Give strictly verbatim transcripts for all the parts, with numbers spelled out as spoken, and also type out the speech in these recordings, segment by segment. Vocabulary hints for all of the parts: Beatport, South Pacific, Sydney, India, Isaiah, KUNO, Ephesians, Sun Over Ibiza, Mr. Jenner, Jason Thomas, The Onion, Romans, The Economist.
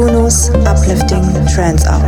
Kuno's uplifting trance hour.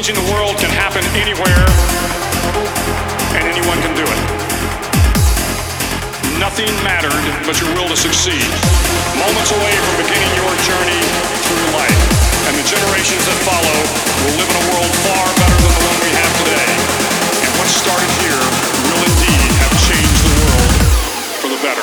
changing the world can happen anywhere, and anyone can do it. Nothing mattered but your will to succeed. Moments away from beginning your journey through life, and the generations that follow will live in a world far better than the one we have today. And what started here will indeed have changed the world for the better.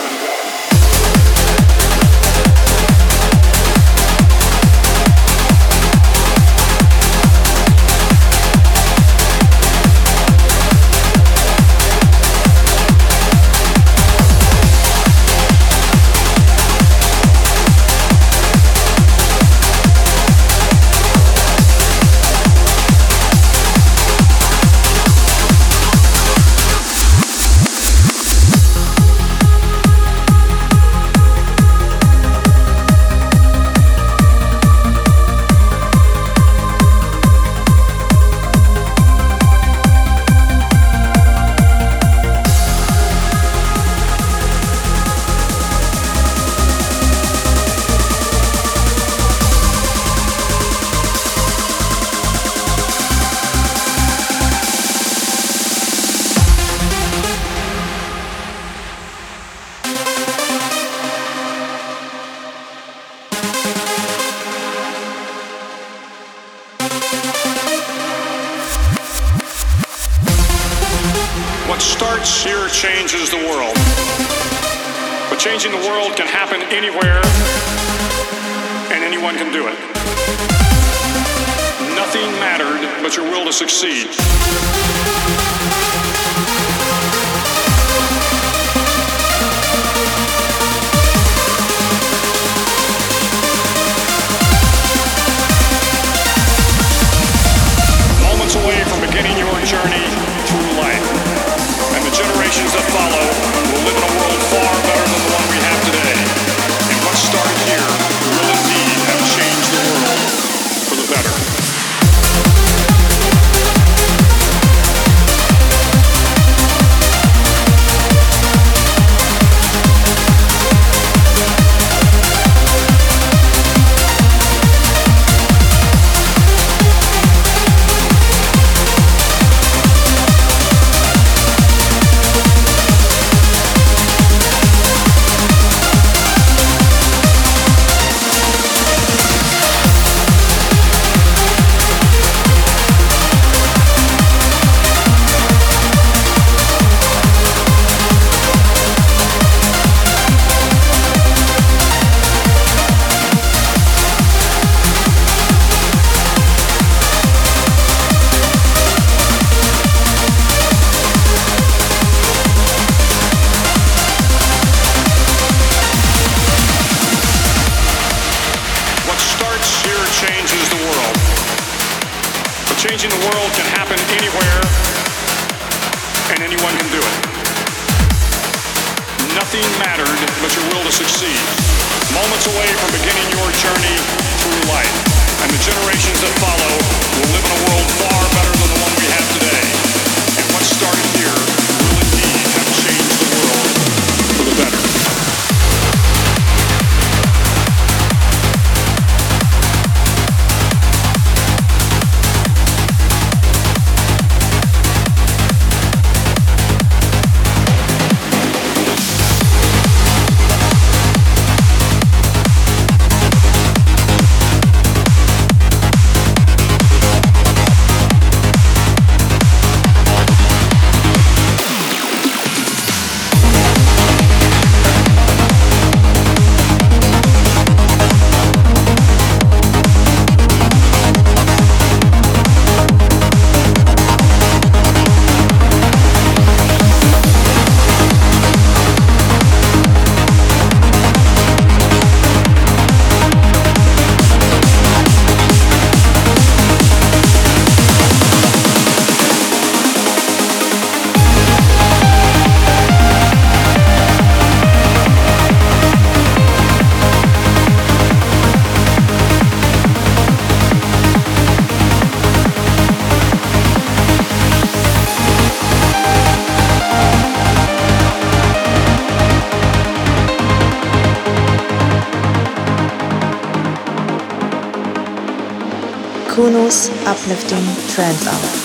KUNO's uplifting trance hour.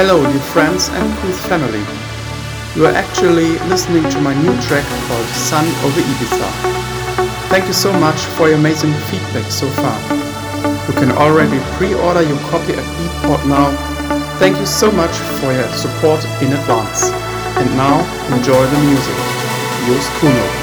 Hello dear friends and cool family, you are actually listening to my new track called Sun Over Ibiza. Thank you so much for your amazing feedback so far. You can already pre-order your copy at Beatport now. Thank you so much for your support in advance. And now enjoy the music. Yours KUNO.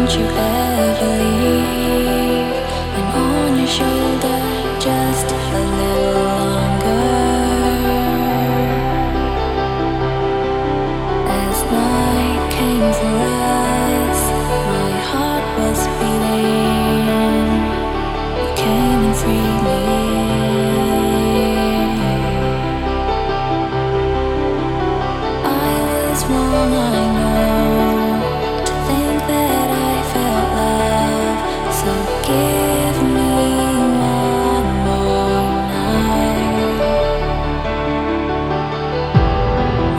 Don't you ever leave. I'm on your shoulder just a little longer. As night came for us, my heart was beating. You came and freed me. I was wrong, I know. Give me one more night.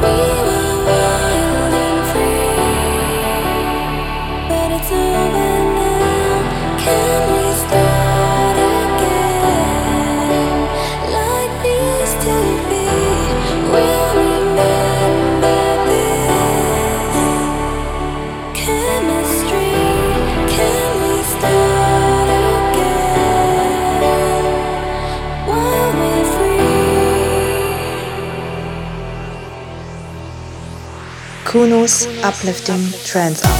We were wild and free, but it's over now. Can we start again like we used to be? We'll remember this chemistry. Can we start? KUNO's uplifting trance hour.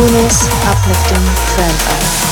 Kuno's uplifting trance hour.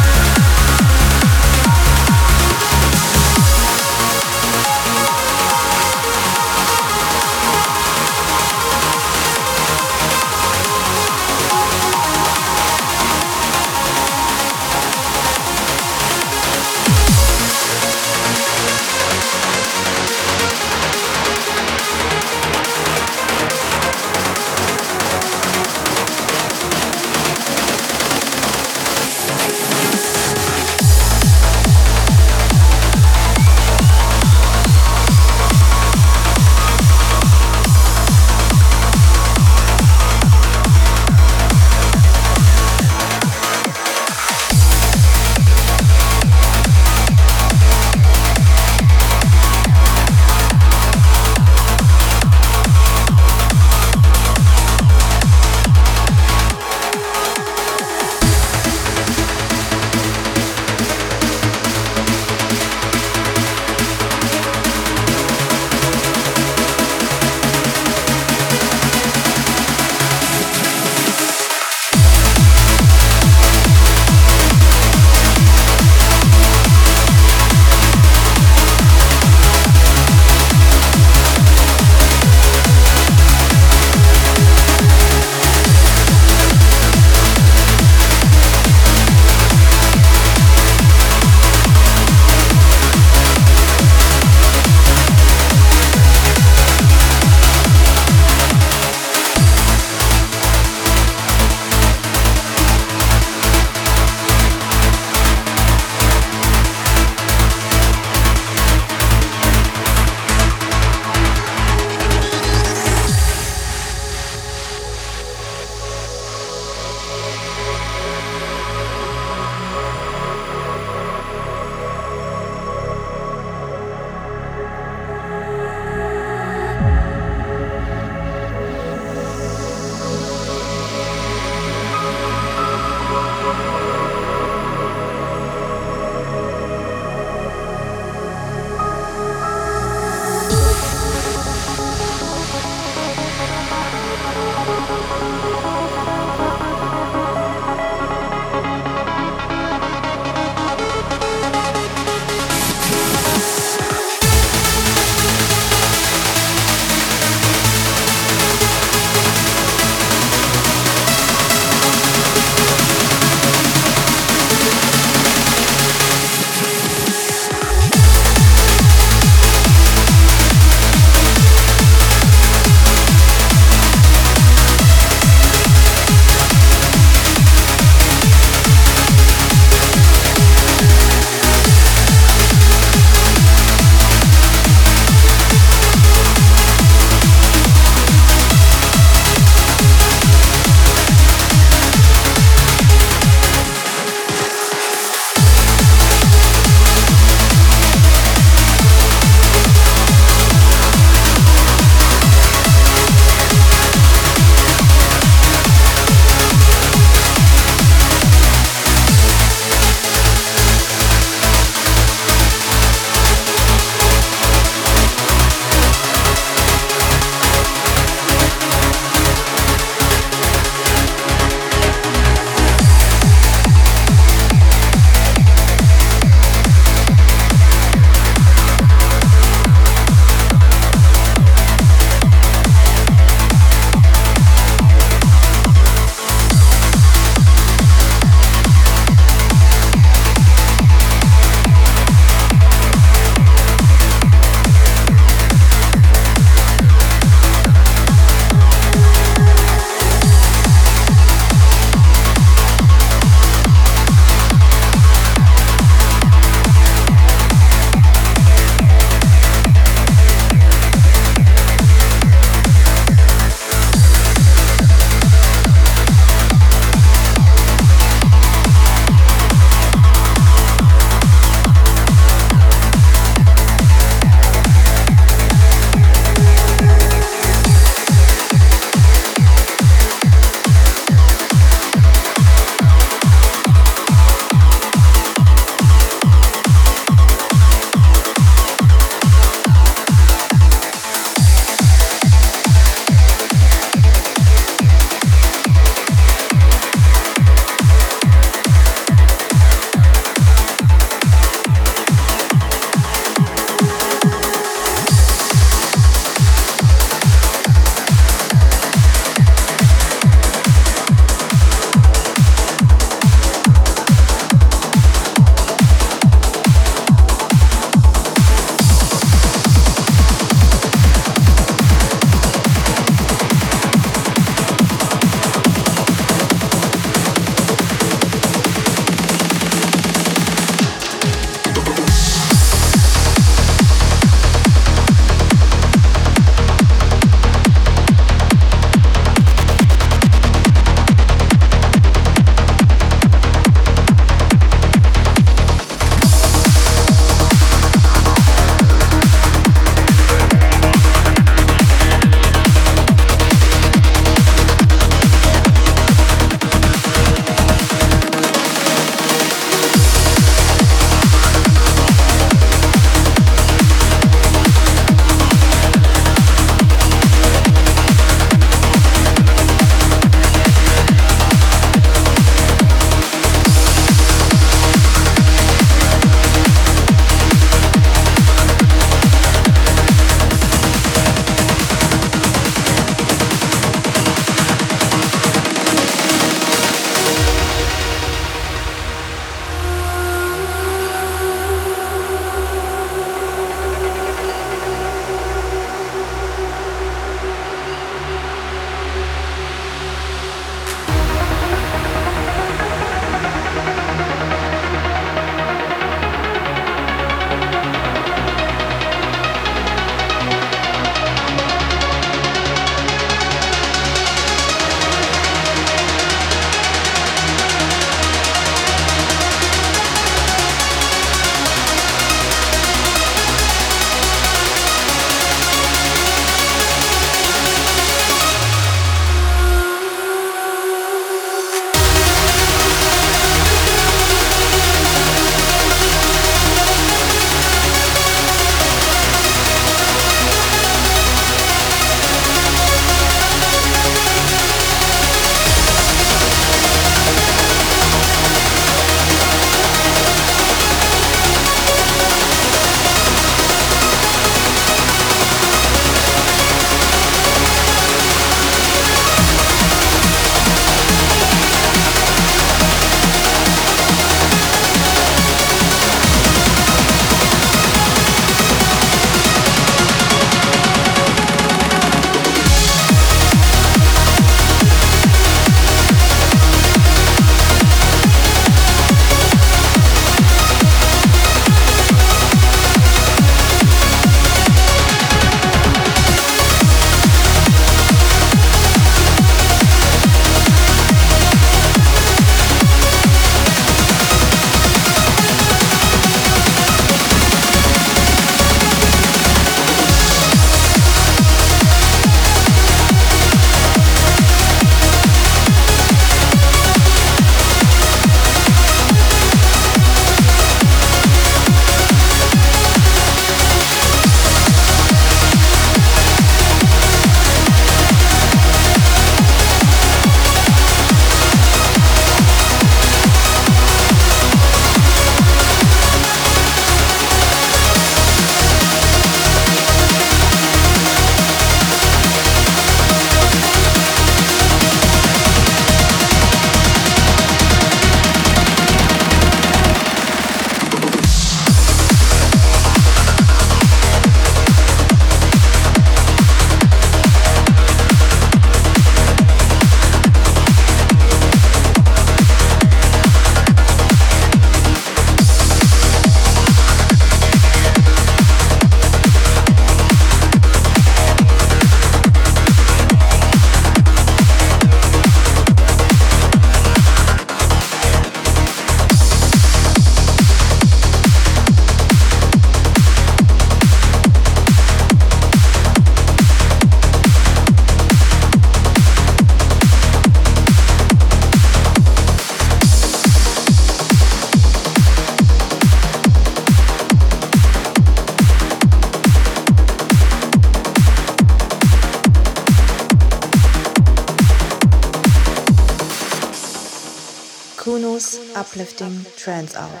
KUNO's uplifting trance hour.